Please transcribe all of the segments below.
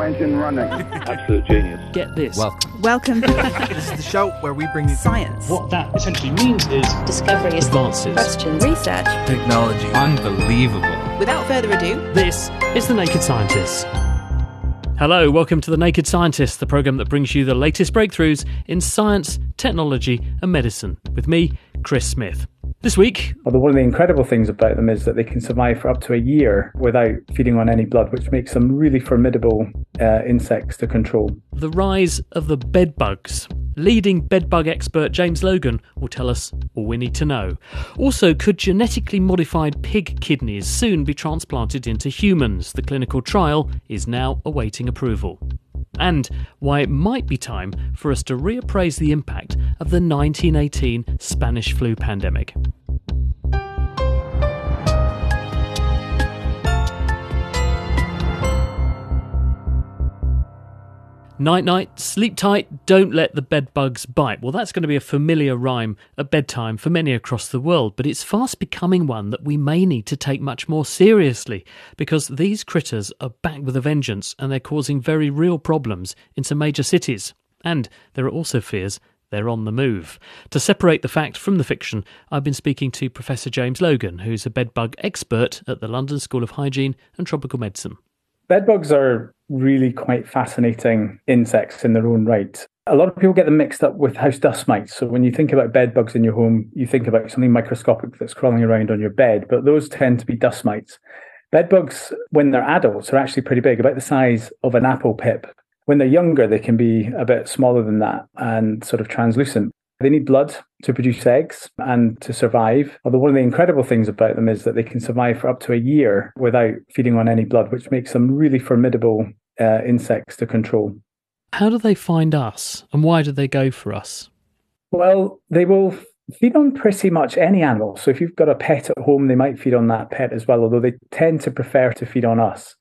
no engine running. Absolute genius. Get this. Welcome. This is the show where we bring you science. What that essentially means is discoveries, advances, questions, research, technology. Unbelievable. Without further ado, this is The Naked Scientists. Hello, welcome to The Naked Scientists, the programme that brings you the latest breakthroughs in science, technology and medicine, with me, Chris Smith. This week... Although one of the incredible things about them is that they can survive for up to a year without feeding on any blood, which makes them really formidable insects to control. The rise of the bed bugs. Leading bedbug expert James Logan will tell us all we need to know. Also, could genetically modified pig kidneys soon be transplanted into humans? The clinical trial is now awaiting approval. And why it might be time for us to reappraise the impact of the 1918 Spanish flu pandemic. Night-night, sleep tight, don't let the bedbugs bite. Well, that's going to be a familiar rhyme at bedtime for many across the world, but it's fast becoming one that we may need to take much more seriously, because these critters are back with a vengeance and they're causing very real problems in some major cities. And there are also fears they're on the move. To separate the fact from the fiction, I've been speaking to Professor James Logan, who's a bedbug expert at the London School of Hygiene and Tropical Medicine. Bedbugs are really quite fascinating insects in their own right. A lot of people get them mixed up with house dust mites. So when you think about bedbugs in your home, you think about something microscopic that's crawling around on your bed, but those tend to be dust mites. Bedbugs, when they're adults, are actually pretty big, about the size of an apple pip. When they're younger, they can be a bit smaller than that and sort of translucent. They need blood to produce eggs and to survive. Although one of the incredible things about them is that they can survive for up to a year without feeding on any blood, which makes them really formidable insects to control. How do they find us and why do they go for us? Well, they will feed on pretty much any animal. So if you've got a pet at home, they might feed on that pet as well, although they tend to prefer to feed on us.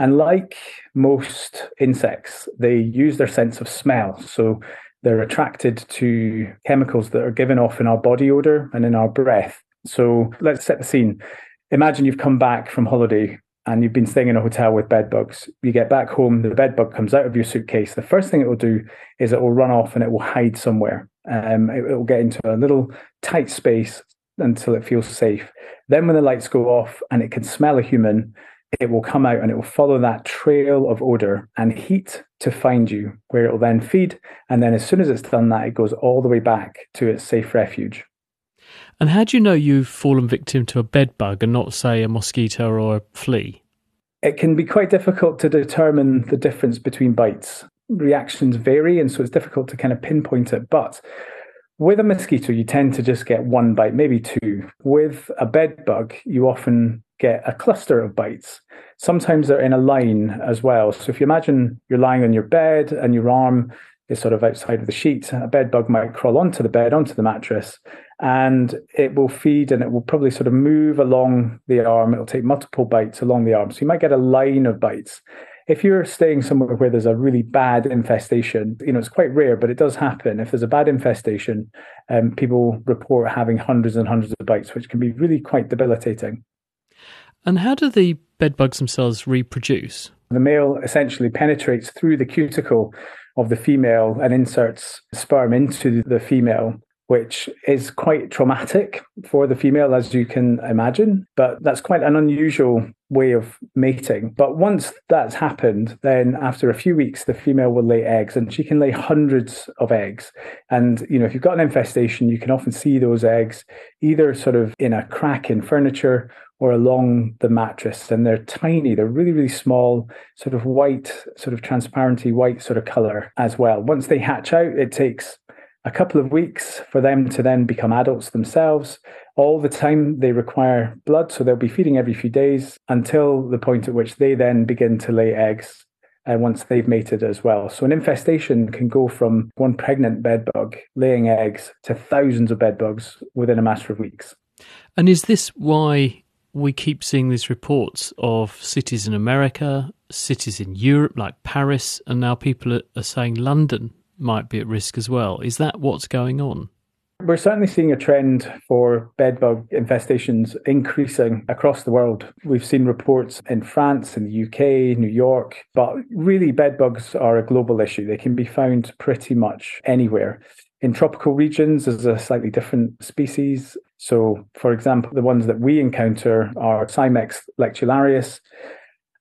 And like most insects, they use their sense of smell. So they're attracted to chemicals that are given off in our body odor and in our breath. So let's set the scene. Imagine you've come back from holiday and you've been staying in a hotel with bedbugs. You get back home, the bedbug comes out of your suitcase. The first thing it will do is it will run off and it will hide somewhere. It will get into a little tight space until it feels safe. Then when the lights go off and it can smell a human, it will come out and it will follow that trail of odor and heat to find you, where it will then feed. And then as soon as it's done that, it goes all the way back to its safe refuge. And how do you know you've fallen victim to a bed bug and not, say, a mosquito or a flea? It can be quite difficult to determine the difference between bites. Reactions vary, and so it's difficult to kind of pinpoint it. But with a mosquito, you tend to just get one bite, maybe two. With a bed bug, you often get a cluster of bites. Sometimes they're in a line as well. So if you imagine you're lying on your bed and your arm is sort of outside of the sheet, a bed bug might crawl onto the bed, onto the mattress, and it will feed and it will probably sort of move along the arm. It'll take multiple bites along the arm. So you might get a line of bites. If you're staying somewhere where there's a really bad infestation, it's quite rare, but it does happen. If there's a bad infestation, people report having hundreds and hundreds of bites, which can be really quite debilitating. And how do the bedbugs themselves reproduce? The male essentially penetrates through the cuticle of the female and inserts sperm into the female, which is quite traumatic for the female, as you can imagine. But that's quite an unusual way of mating. But once that's happened, then after a few weeks, the female will lay eggs, and she can lay hundreds of eggs. And, if you've got an infestation, you can often see those eggs either sort of in a crack in furniture or along the mattress. And they're tiny, they're really, really small, sort of white, sort of transparency, white sort of colour as well. Once they hatch out, it takes a couple of weeks for them to then become adults themselves. All the time they require blood, so they'll be feeding every few days until the point at which they then begin to lay eggs, and once they've mated as well. So an infestation can go from one pregnant bedbug laying eggs to thousands of bedbugs within a matter of weeks. And is this why we keep seeing these reports of cities in America, cities in Europe like Paris, and now people are saying London might be at risk as well? Is that what's going on? We're certainly seeing a trend for bedbug infestations increasing across the world. We've seen reports in France, in the UK, New York, but really bedbugs are a global issue. They can be found pretty much anywhere. In tropical regions, there's a slightly different species. So, for example, the ones that we encounter are Cimex lectularius,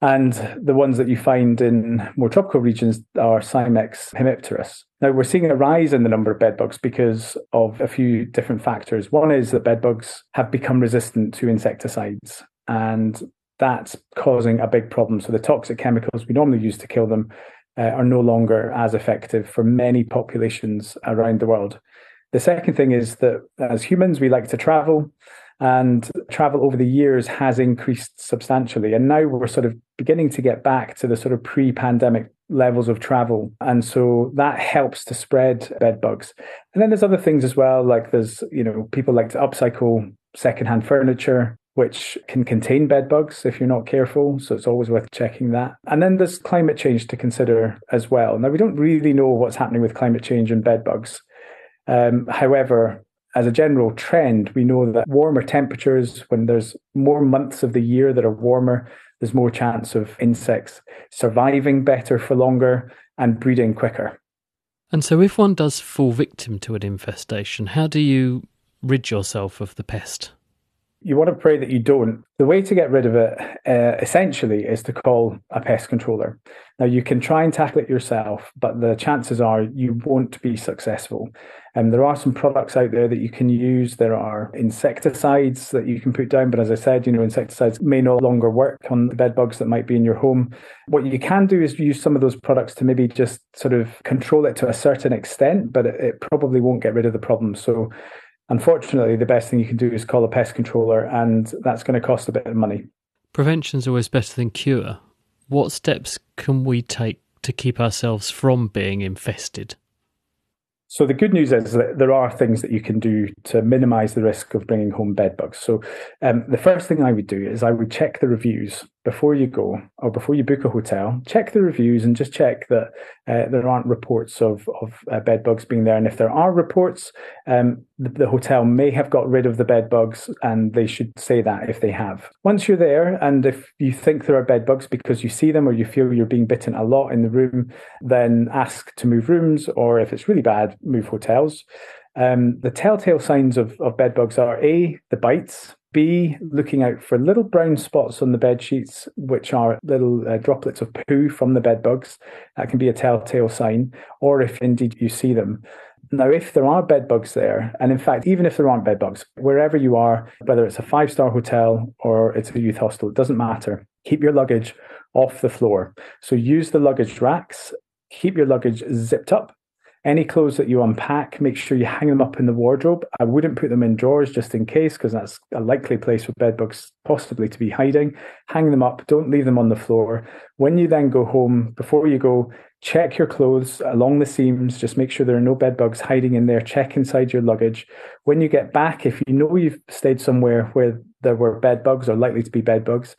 and the ones that you find in more tropical regions are Cimex hemipterus. Now, we're seeing a rise in the number of bedbugs because of a few different factors. One is that bedbugs have become resistant to insecticides, and that's causing a big problem. So the toxic chemicals we normally use to kill them are no longer as effective for many populations around the world. The second thing is that as humans, we like to travel, and travel over the years has increased substantially. And now we're sort of beginning to get back to the sort of pre-pandemic levels of travel. And so that helps to spread bed bugs. And then there's other things as well, like there's, people like to upcycle secondhand furniture, which can contain bed bugs if you're not careful. So it's always worth checking that. And then there's climate change to consider as well. Now, we don't really know what's happening with climate change and bed bugs. However, as a general trend, we know that warmer temperatures, when there's more months of the year that are warmer, there's more chance of insects surviving better for longer and breeding quicker. And so if one does fall victim to an infestation, how do you rid yourself of the pest? You want to pray that you don't. The way to get rid of it, essentially, is to call a pest controller. Now, you can try and tackle it yourself, but the chances are you won't be successful. And there are some products out there that you can use. There are insecticides that you can put down. But as I said, insecticides may no longer work on the bed bugs that might be in your home. What you can do is use some of those products to maybe just sort of control it to a certain extent, but it probably won't get rid of the problem. So, unfortunately, the best thing you can do is call a pest controller, and that's going to cost a bit of money. Prevention is always better than cure. What steps can we take to keep ourselves from being infested? So the good news is that there are things that you can do to minimise the risk of bringing home bedbugs. So the first thing I would do is I would check the reviews before you go or before you book a hotel. Check the reviews and just check that there aren't reports of bedbugs being there. And if there are reports, the hotel may have got rid of the bedbugs, and they should say that if they have. Once you're there, and if you think there are bedbugs because you see them or you feel you're being bitten a lot in the room, then ask to move rooms, or if it's really bad, move hotels. The telltale signs of bedbugs are A, the bites, B, looking out for little brown spots on the bed sheets, which are little droplets of poo from the bedbugs. That can be a telltale sign, or if indeed you see them. Now, if there are bedbugs there, and in fact, even if there aren't bedbugs, wherever you are, whether it's a five-star hotel or it's a youth hostel, it doesn't matter. Keep your luggage off the floor. So use the luggage racks, keep your luggage zipped up. Any clothes that you unpack, make sure you hang them up in the wardrobe. I wouldn't put them in drawers just in case, because that's a likely place for bedbugs possibly to be hiding. Hang them up. Don't leave them on the floor. When you then go home, before you go, check your clothes along the seams. Just make sure there are no bedbugs hiding in there. Check inside your luggage. When you get back, if you know you've stayed somewhere where there were bedbugs or likely to be bedbugs,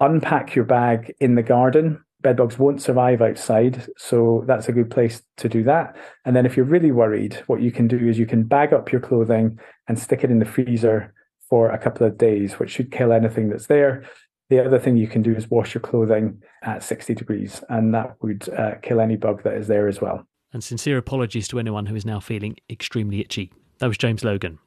unpack your bag in the garden. Bedbugs won't survive outside, so that's a good place to do that. And then if you're really worried, what you can do is you can bag up your clothing and stick it in the freezer for a couple of days, which should kill anything that's there. The other thing you can do is wash your clothing at 60 degrees, and that would kill any bug that is there as well. And sincere apologies to anyone who is now feeling extremely itchy. That was James Logan.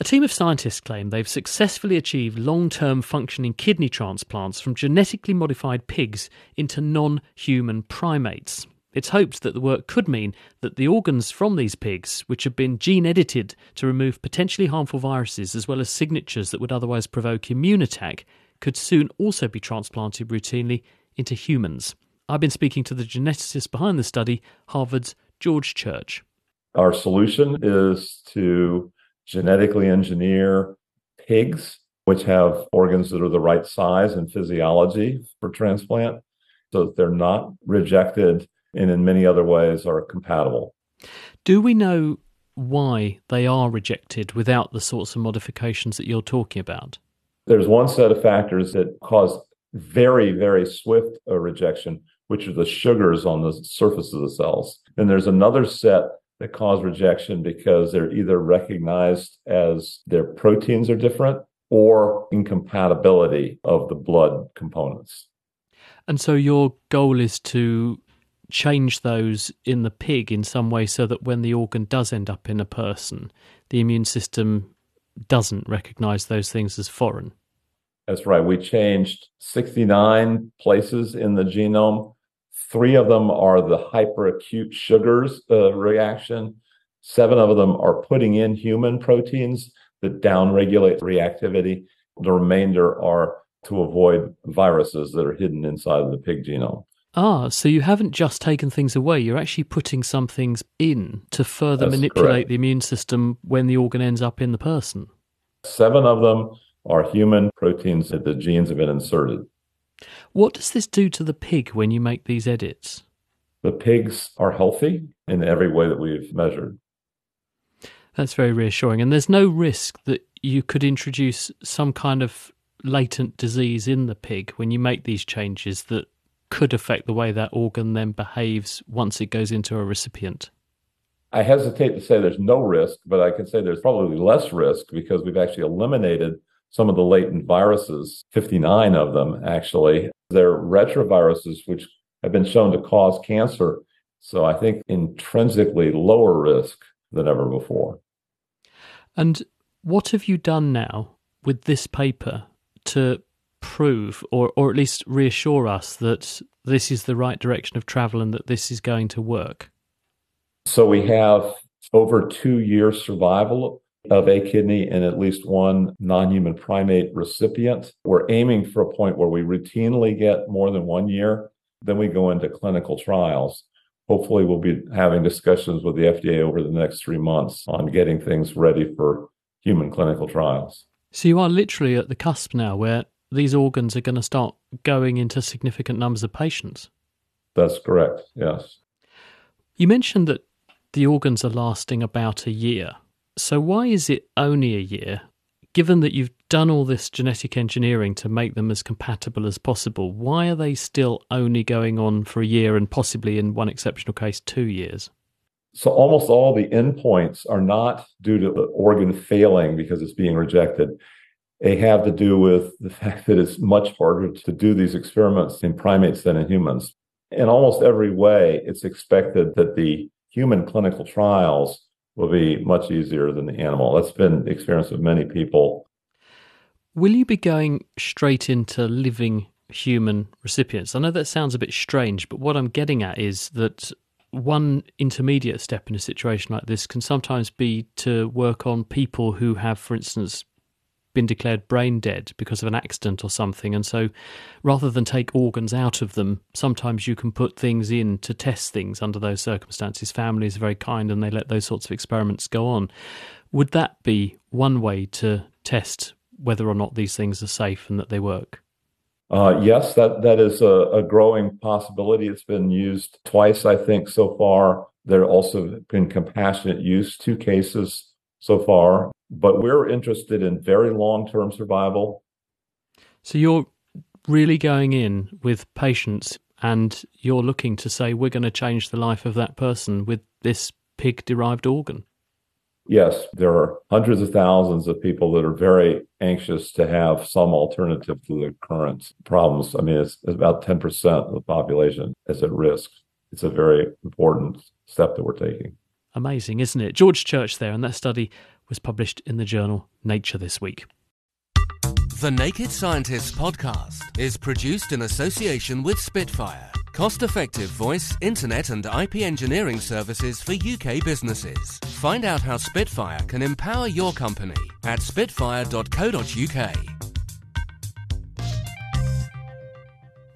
A team of scientists claim they've successfully achieved long-term functioning kidney transplants from genetically modified pigs into non-human primates. It's hoped that the work could mean that the organs from these pigs, which have been gene-edited to remove potentially harmful viruses as well as signatures that would otherwise provoke immune attack, could soon also be transplanted routinely into humans. I've been speaking to the geneticist behind the study, Harvard's George Church. Our solution is to genetically engineer pigs, which have organs that are the right size and physiology for transplant, so that they're not rejected and in many other ways are compatible. Do we know why they are rejected without the sorts of modifications that you're talking about? There's one set of factors that cause very, very swift rejection, which are the sugars on the surface of the cells. And there's another set that cause rejection because they're either recognized as their proteins are different or incompatibility of the blood components. And so your goal is to change those in the pig in some way so that when the organ does end up in a person, the immune system doesn't recognize those things as foreign. That's right. We changed 69 places in the genome. 3 of them are the hyperacute sugars reaction. 7 of them are putting in human proteins that downregulate reactivity. The remainder are to avoid viruses that are hidden inside of the pig genome. Ah, so you haven't just taken things away. You're actually putting some things in to further manipulate the immune system when the organ ends up in the person. 7 of them are human proteins that the genes have been inserted. What does this do to the pig when you make these edits? The pigs are healthy in every way that we've measured. That's very reassuring. And there's no risk that you could introduce some kind of latent disease in the pig when you make these changes that could affect the way that organ then behaves once it goes into a recipient? I hesitate to say there's no risk, but I can say there's probably less risk because we've actually eliminated some of the latent viruses, 59 of them actually. They're retroviruses, which have been shown to cause cancer. So I think intrinsically lower risk than ever before. And what have you done now with this paper to prove or at least reassure us that this is the right direction of travel and that this is going to work? So we have over 2-year survival of a kidney in at least one non-human primate recipient. We're aiming for a point where we routinely get more than 1 year. Then we go into clinical trials. Hopefully, we'll be having discussions with the FDA over the next 3 months on getting things ready for human clinical trials. So you are literally at the cusp now where these organs are going to start going into significant numbers of patients. That's correct, yes. You mentioned that the organs are lasting about a year. So why is it only a year, given that you've done all this genetic engineering to make them as compatible as possible? Why are they still only going on for a year and possibly, in one exceptional case, 2 years? So almost all the endpoints are not due to the organ failing because it's being rejected. They have to do with the fact that it's much harder to do these experiments in primates than in humans. In almost every way, it's expected that the human clinical trials will be much easier than the animal. That's been the experience of many people. Will you be going straight into living human recipients? I know that sounds a bit strange, but what I'm getting at is that one intermediate step in a situation like this can sometimes be to work on people who have, for instance, been declared brain dead because of an accident or something. And so rather than take organs out of them, sometimes you can put things in to test things under those circumstances. Families are very kind and they let those sorts of experiments go on. Would that be one way to test whether or not these things are safe and that they work? Yes, that is a growing possibility. It's been used twice, I think, so far. There have also been compassionate use, 2 cases so far. But we're interested in very long-term survival. So you're really going in with patients and you're looking to say, we're going to change the life of that person with this pig-derived organ. Yes, there are hundreds of thousands of people that are very anxious to have some alternative to their current problems. I mean, it's about 10% of the population is at risk. It's a very important step that we're taking. Amazing, isn't it? George Church there, and that study was published in the journal Nature this week. The Naked Scientists podcast is produced in association with Spitfire, cost-effective voice, internet and IP engineering services for UK businesses. Find out how Spitfire can empower your company at spitfire.co.uk.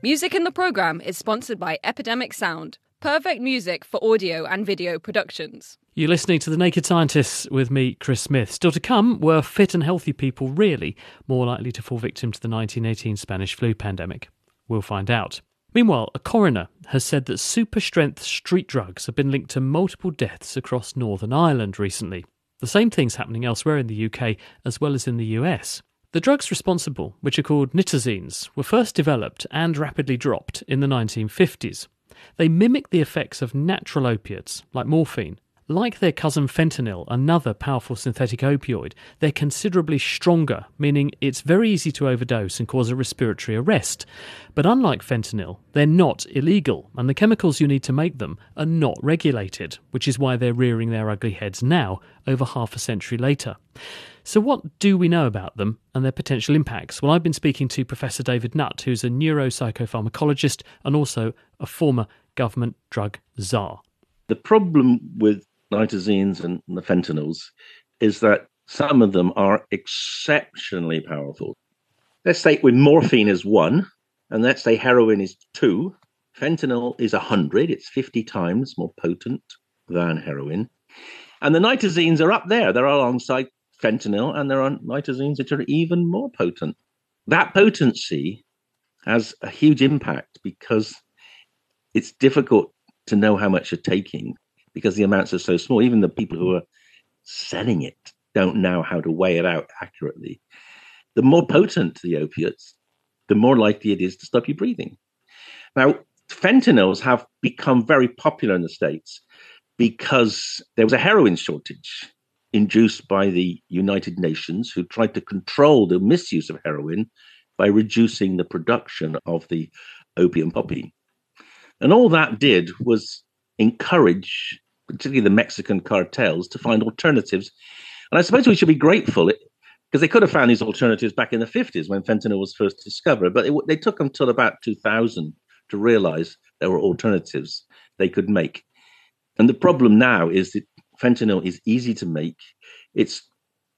Music in the programme is sponsored by Epidemic Sound, perfect music for audio and video productions. You're listening to The Naked Scientists with me, Chris Smith. Still to come, were fit and healthy people really more likely to fall victim to the 1918 Spanish flu pandemic? We'll find out. Meanwhile, a coroner has said that super-strength street drugs have been linked to multiple deaths across Northern Ireland recently. The same thing's happening elsewhere in the UK as well as in the US. The drugs responsible, which are called nitazines, were first developed and rapidly dropped in the 1950s. They mimic the effects of natural opiates, like morphine, Like their cousin fentanyl, another powerful synthetic opioid, they're considerably stronger, meaning it's very easy to overdose and cause a respiratory arrest. But unlike fentanyl, they're not illegal, and the chemicals you need to make them are not regulated, which is why they're rearing their ugly heads now, over half a century later. So what do we know about them and their potential impacts? Well, I've been speaking to Professor David Nutt, who's a neuropsychopharmacologist and also a former government drug czar. The problem with nitazenes and the fentanyls is that some of them are exceptionally powerful. Let's say with morphine is 1, and let's say heroin is 2. Fentanyl is 100. It's 50 times more potent than heroin. And the nitazenes are up there. They're alongside fentanyl, and there are nitazenes which are even more potent. That potency has a huge impact because it's difficult to know how much you're taking because the amounts are so small. Even the people who are selling it don't know how to weigh it out accurately. The more potent the opiates, the more likely it is to stop you breathing. Now, fentanyls have become very popular in the States because there was a heroin shortage induced by the United Nations, who tried to control the misuse of heroin by reducing the production of the opium poppy. And all that did was encourage, particularly the Mexican cartels, to find alternatives. And I suppose we should be grateful, because they could have found these alternatives back in the 50s when fentanyl was first discovered, but they took them till about 2000 to realize there were alternatives they could make. And the problem now is that fentanyl is easy to make. It's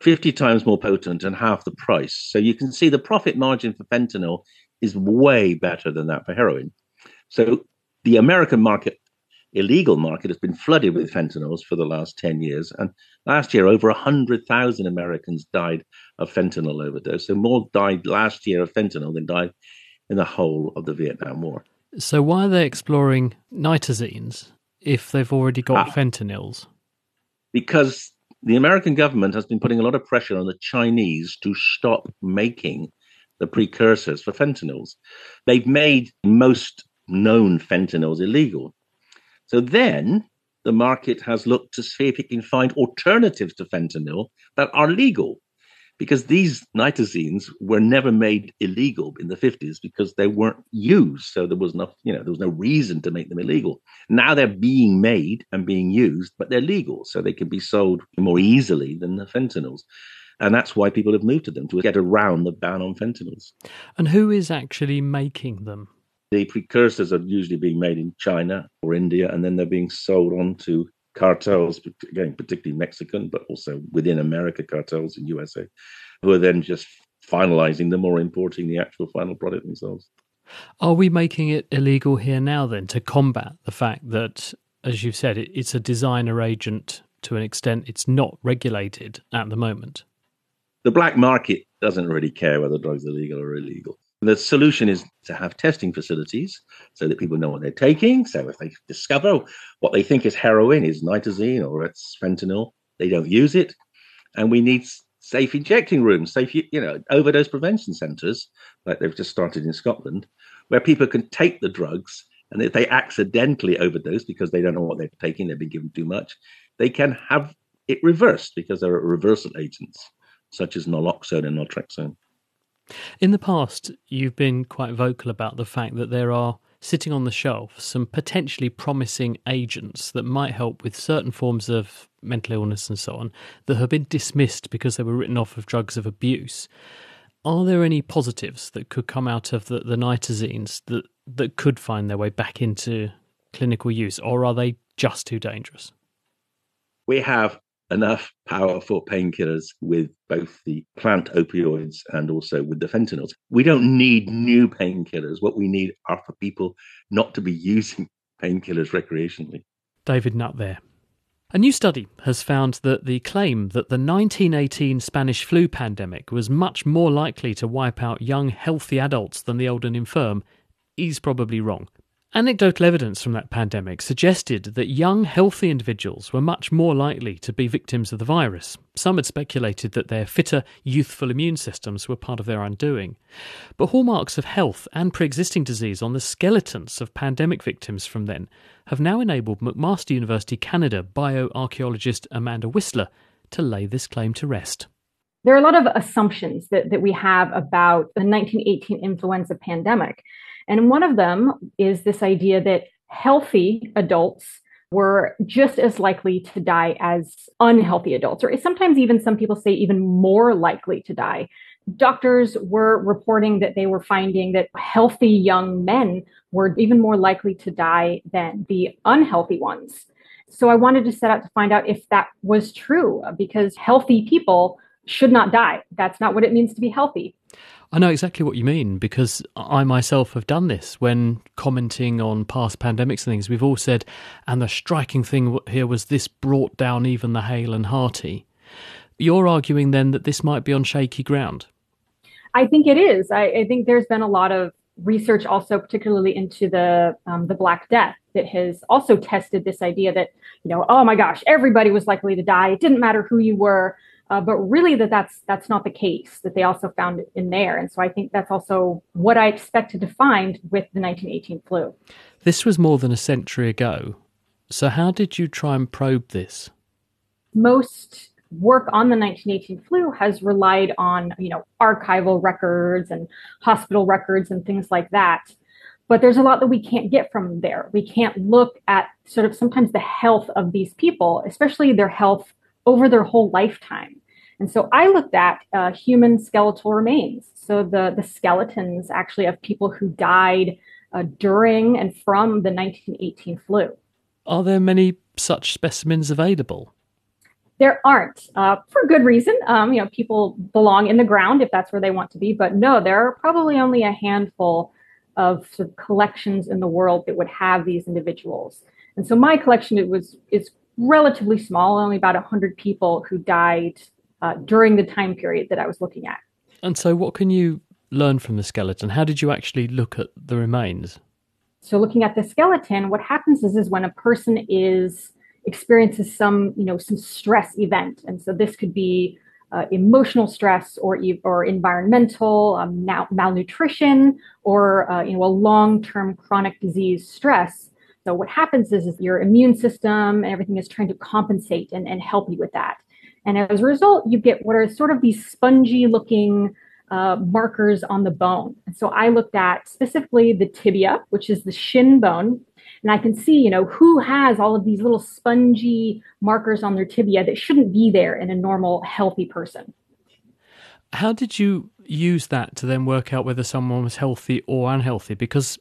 50 times more potent and half the price. So you can see the profit margin for fentanyl is way better than that for heroin. So the American market, illegal market, has been flooded with fentanyls for the last 10 years. And last year, over 100,000 Americans died of fentanyl overdose. So more died last year of fentanyl than died in the whole of the Vietnam War. So why are they exploring nitazenes if they've already got fentanyls? Because the American government has been putting a lot of pressure on the Chinese to stop making the precursors for fentanyls. They've made most known fentanyls illegal. So then the market has looked to see if it can find alternatives to fentanyl that are legal, because these nitazenes were never made illegal in the 50s because they weren't used. So there was no reason to make them illegal. Now they're being made and being used, but they're legal. So they can be sold more easily than the fentanyls. And that's why people have moved to them, to get around the ban on fentanyls. And who is actually making them? The precursors are usually being made in China or India, and then they're being sold on to cartels, again, particularly Mexican, but also within America, cartels in USA, who are then just finalizing them or importing the actual final product themselves. Are we making it illegal here now, then, to combat the fact that, as you've said, it's a designer agent to an extent? It's not regulated at the moment. The black market doesn't really care whether drugs are legal or illegal. The solution is to have testing facilities so that people know what they're taking. So if they discover what they think is heroin is nitazene or it's fentanyl, they don't use it. And we need safe injecting rooms, safe, overdose prevention centres, like they've just started in Scotland, where people can take the drugs, and if they accidentally overdose because they don't know what they're taking, they've been given too much, they can have it reversed because there are reversal agents such as naloxone and naltrexone. In the past, you've been quite vocal about the fact that there are, sitting on the shelf, some potentially promising agents that might help with certain forms of mental illness and so on that have been dismissed because they were written off of drugs of abuse. Are there any positives that could come out of the nitazenes that could find their way back into clinical use, or are they just too dangerous? We have enough powerful painkillers with both the plant opioids and also with the fentanyls. We don't need new painkillers. What we need are for people not to be using painkillers recreationally. David Nutt there. A new study has found that the claim that the 1918 Spanish flu pandemic was much more likely to wipe out young, healthy adults than the old and infirm is probably wrong. Anecdotal evidence from that pandemic suggested that young, healthy individuals were much more likely to be victims of the virus. Some had speculated that their fitter, youthful immune systems were part of their undoing. But hallmarks of health and pre-existing disease on the skeletons of pandemic victims from then have now enabled McMaster University Canada bioarchaeologist Amanda Whistler to lay this claim to rest. There are a lot of assumptions that we have about the 1918 influenza pandemic. And one of them is this idea that healthy adults were just as likely to die as unhealthy adults, or sometimes even some people say even more likely to die. Doctors were reporting that they were finding that healthy young men were even more likely to die than the unhealthy ones. So I wanted to set out to find out if that was true, because healthy people should not die. That's not what it means to be healthy. I know exactly what you mean, because I myself have done this when commenting on past pandemics and things. We've all said, and the striking thing here was this brought down even the hale and hearty. You're arguing then that this might be on shaky ground. I think it is. I think there's been a lot of research also, particularly into the Black Death, that has also tested this idea that, oh my gosh, everybody was likely to die. It didn't matter who you were. But really that's not the case, that they also found it in there. And so I think that's also what I expected to find with the 1918 flu. This was more than a century ago. So how did you try and probe this? Most work on the 1918 flu has relied on, archival records and hospital records and things like that. But there's a lot that we can't get from there. We can't look at sort of sometimes the health of these people, especially their health over their whole lifetime. And so I looked at human skeletal remains. So the skeletons actually of people who died during and from the 1918 flu. Are there many such specimens available? There aren't, for good reason. People belong in the ground if that's where they want to be. But no, there are probably only a handful of sort of collections in the world that would have these individuals. And so my collection is relatively small, only about 100 people who died during the time period that I was looking at. And so what can you learn from the skeleton? How did you actually look at the remains? So looking at the skeleton, what happens is when a person experiences some stress event. And so this could be emotional stress or environmental malnutrition or a long-term chronic disease stress. So what happens is your immune system and everything is trying to compensate and help you with that. And as a result, you get what are sort of these spongy looking markers on the bone. And so I looked at specifically the tibia, which is the shin bone. And I can see, who has all of these little spongy markers on their tibia that shouldn't be there in a normal, healthy person. How did you use that to then work out whether someone was healthy or unhealthy? Because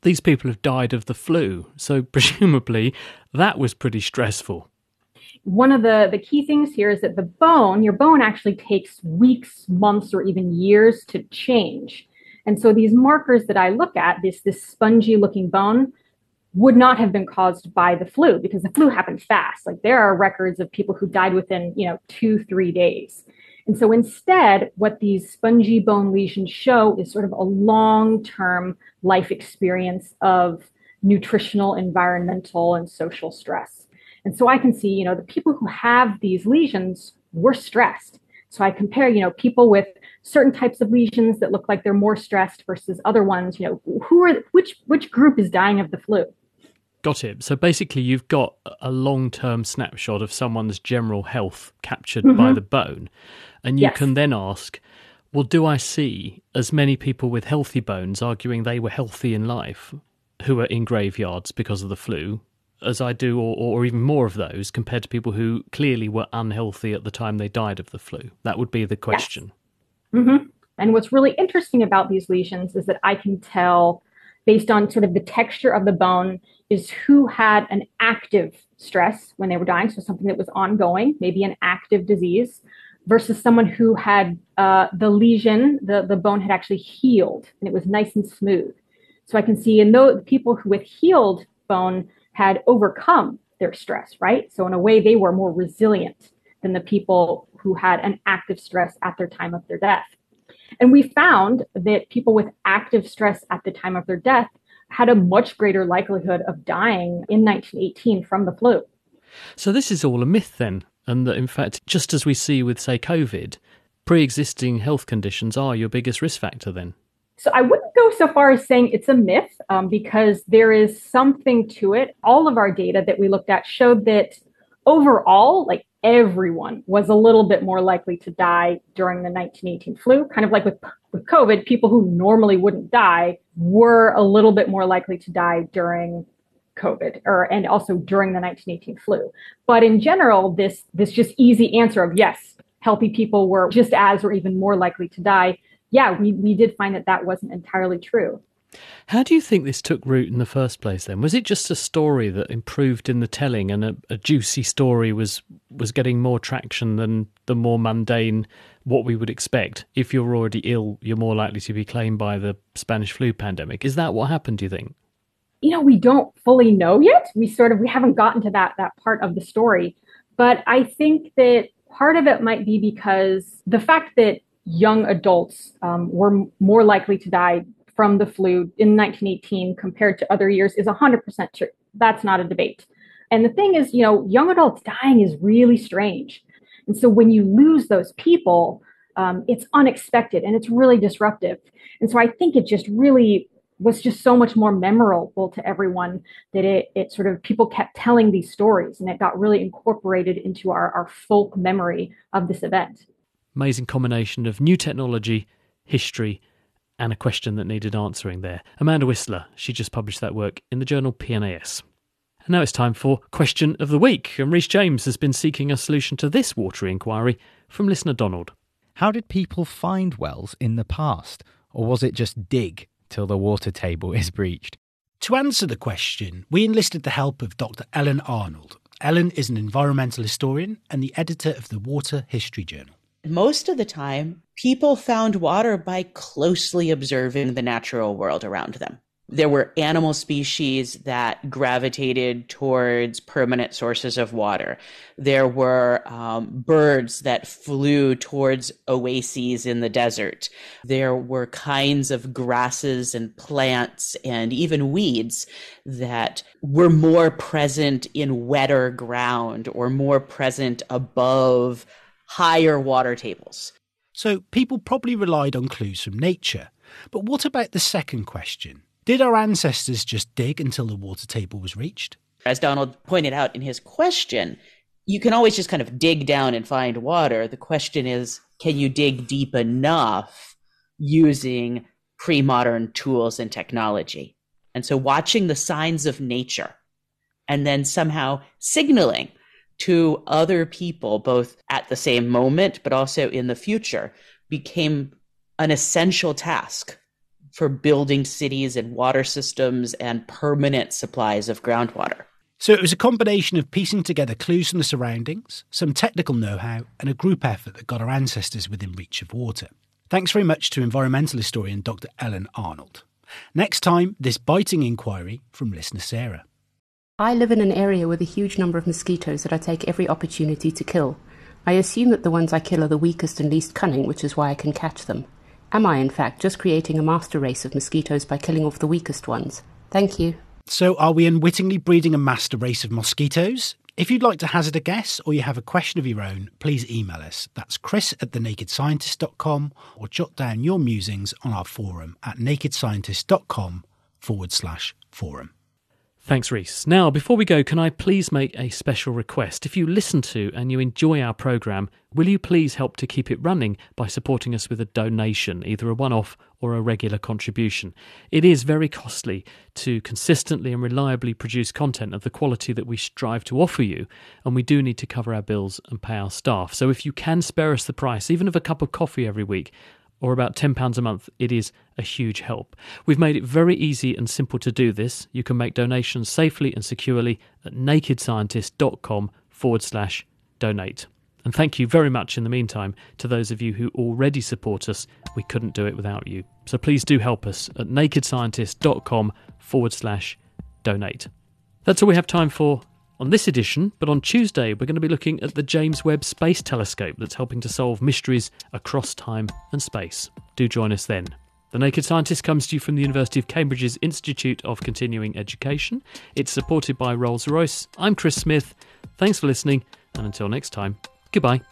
these people have died of the flu, so presumably that was pretty stressful. One of the key things here is that your bone actually takes weeks, months, or even years to change. And so these markers that I look at, this spongy-looking bone, would not have been caused by the flu because the flu happened fast. Like there are records of people who died within, 2-3 days. And so instead, what these spongy bone lesions show is sort of a long-term life experience of nutritional, environmental, and social stress. And so I can see, the people who have these lesions were stressed. So I compare, people with certain types of lesions that look like they're more stressed versus other ones, which group is dying of the flu? Got it. So basically you've got a long-term snapshot of someone's general health captured by the bone. And you can then ask, well, do I see as many people with healthy bones arguing they were healthy in life who are in graveyards because of the flu as I do, or even more of those compared to people who clearly were unhealthy at the time they died of the flu? That would be the question. Yes. And what's really interesting about these lesions is that I can tell based on sort of the texture of the bone is who had an active stress when they were dying, so something that was ongoing, maybe an active disease, versus someone who had the lesion, the bone had actually healed, and it was nice and smooth. So I can see in those people who with healed bone had overcome their stress, right? So in a way, they were more resilient than the people who had an active stress at their time of their death. And we found that people with active stress at the time of their death had a much greater likelihood of dying in 1918 from the flu. So this is all a myth then, and that in fact, just as we see with, say, COVID, pre-existing health conditions are your biggest risk factor then? So I wouldn't go so far as saying it's a myth because there is something to it. All of our data that we looked at showed that overall, like everyone was a little bit more likely to die during the 1918 flu, kind of like with COVID, people who normally wouldn't die were a little bit more likely to die during COVID and also during the 1918 flu. But in general, this just easy answer of yes, healthy people were just as or even more likely to die. Yeah, we did find that wasn't entirely true. How do you think this took root in the first place then? Was it just a story that improved in the telling and a juicy story was getting more traction than the more mundane, what we would expect? If you're already ill, you're more likely to be claimed by the Spanish flu pandemic. Is that what happened, do you think? You know, we don't fully know yet. We haven't gotten to that part of the story. But I think that part of it might be because the fact that young adults were more likely to die from the flu in 1918 compared to other years is 100% true. That's not a debate. And the thing is, you know, young adults dying is really strange. And so when you lose those people, it's unexpected and it's really disruptive. And so I think it just really was just so much more memorable to everyone that it sort of, people kept telling these stories and it got really incorporated into our folk memory of this event. Amazing combination of new technology, history, and a question that needed answering there. Amanda Whistler, she just published that work in the journal PNAS. And now it's time for Question of the Week. And Rhys James has been seeking a solution to this watery inquiry from listener Donald. How did people find wells in the past? Or was it just dig till the water table is breached? To answer the question, we enlisted the help of Dr. Ellen Arnold. Ellen is an environmental historian and the editor of the Water History Journal. Most of the time, people found water by closely observing the natural world around them. There were animal species that gravitated towards permanent sources of water. There were birds that flew towards oases in the desert. There were kinds of grasses and plants and even weeds that were more present in wetter ground or more present above higher water tables. So people probably relied on clues from nature. But what about the second question? Did our ancestors just dig until the water table was reached? As Donald pointed out in his question, you can always just kind of dig down and find water. The question is, can you dig deep enough using pre-modern tools and technology? And so watching the signs of nature and then somehow signaling to other people, both at the same moment, but also in the future, became an essential task for building cities and water systems and permanent supplies of groundwater. So it was a combination of piecing together clues from the surroundings, some technical know-how, and a group effort that got our ancestors within reach of water. Thanks very much to environmental historian Dr. Ellen Arnold. Next time, this biting inquiry from listener Sarah. I live in an area with a huge number of mosquitoes that I take every opportunity to kill. I assume that the ones I kill are the weakest and least cunning, which is why I can catch them. Am I, in fact, just creating a master race of mosquitoes by killing off the weakest ones? Thank you. So are we unwittingly breeding a master race of mosquitoes? If you'd like to hazard a guess or you have a question of your own, please email us. That's chris@thenakedscientist.com or jot down your musings on our forum at nakedscientist.com/forum. Thanks, Rhys. Now, before we go, can I please make a special request? If you listen to and you enjoy our programme, will you please help to keep it running by supporting us with a donation, either a one-off or a regular contribution? It is very costly to consistently and reliably produce content of the quality that we strive to offer you, and we do need to cover our bills and pay our staff. So if you can spare us the price, even of a cup of coffee every week, or about £10 a month, it is a huge help. We've made it very easy and simple to do this. You can make donations safely and securely at nakedscientist.com/donate. And thank you very much in the meantime to those of you who already support us. We couldn't do it without you. So please do help us at nakedscientist.com/donate. That's all we have time for on this edition, but on Tuesday we're going to be looking at the James Webb Space Telescope that's helping to solve mysteries across time and space. Do join us then. The Naked Scientist comes to you from the University of Cambridge's Institute of Continuing Education. It's supported by Rolls-Royce. I'm Chris Smith. Thanks for listening, and until next time, goodbye.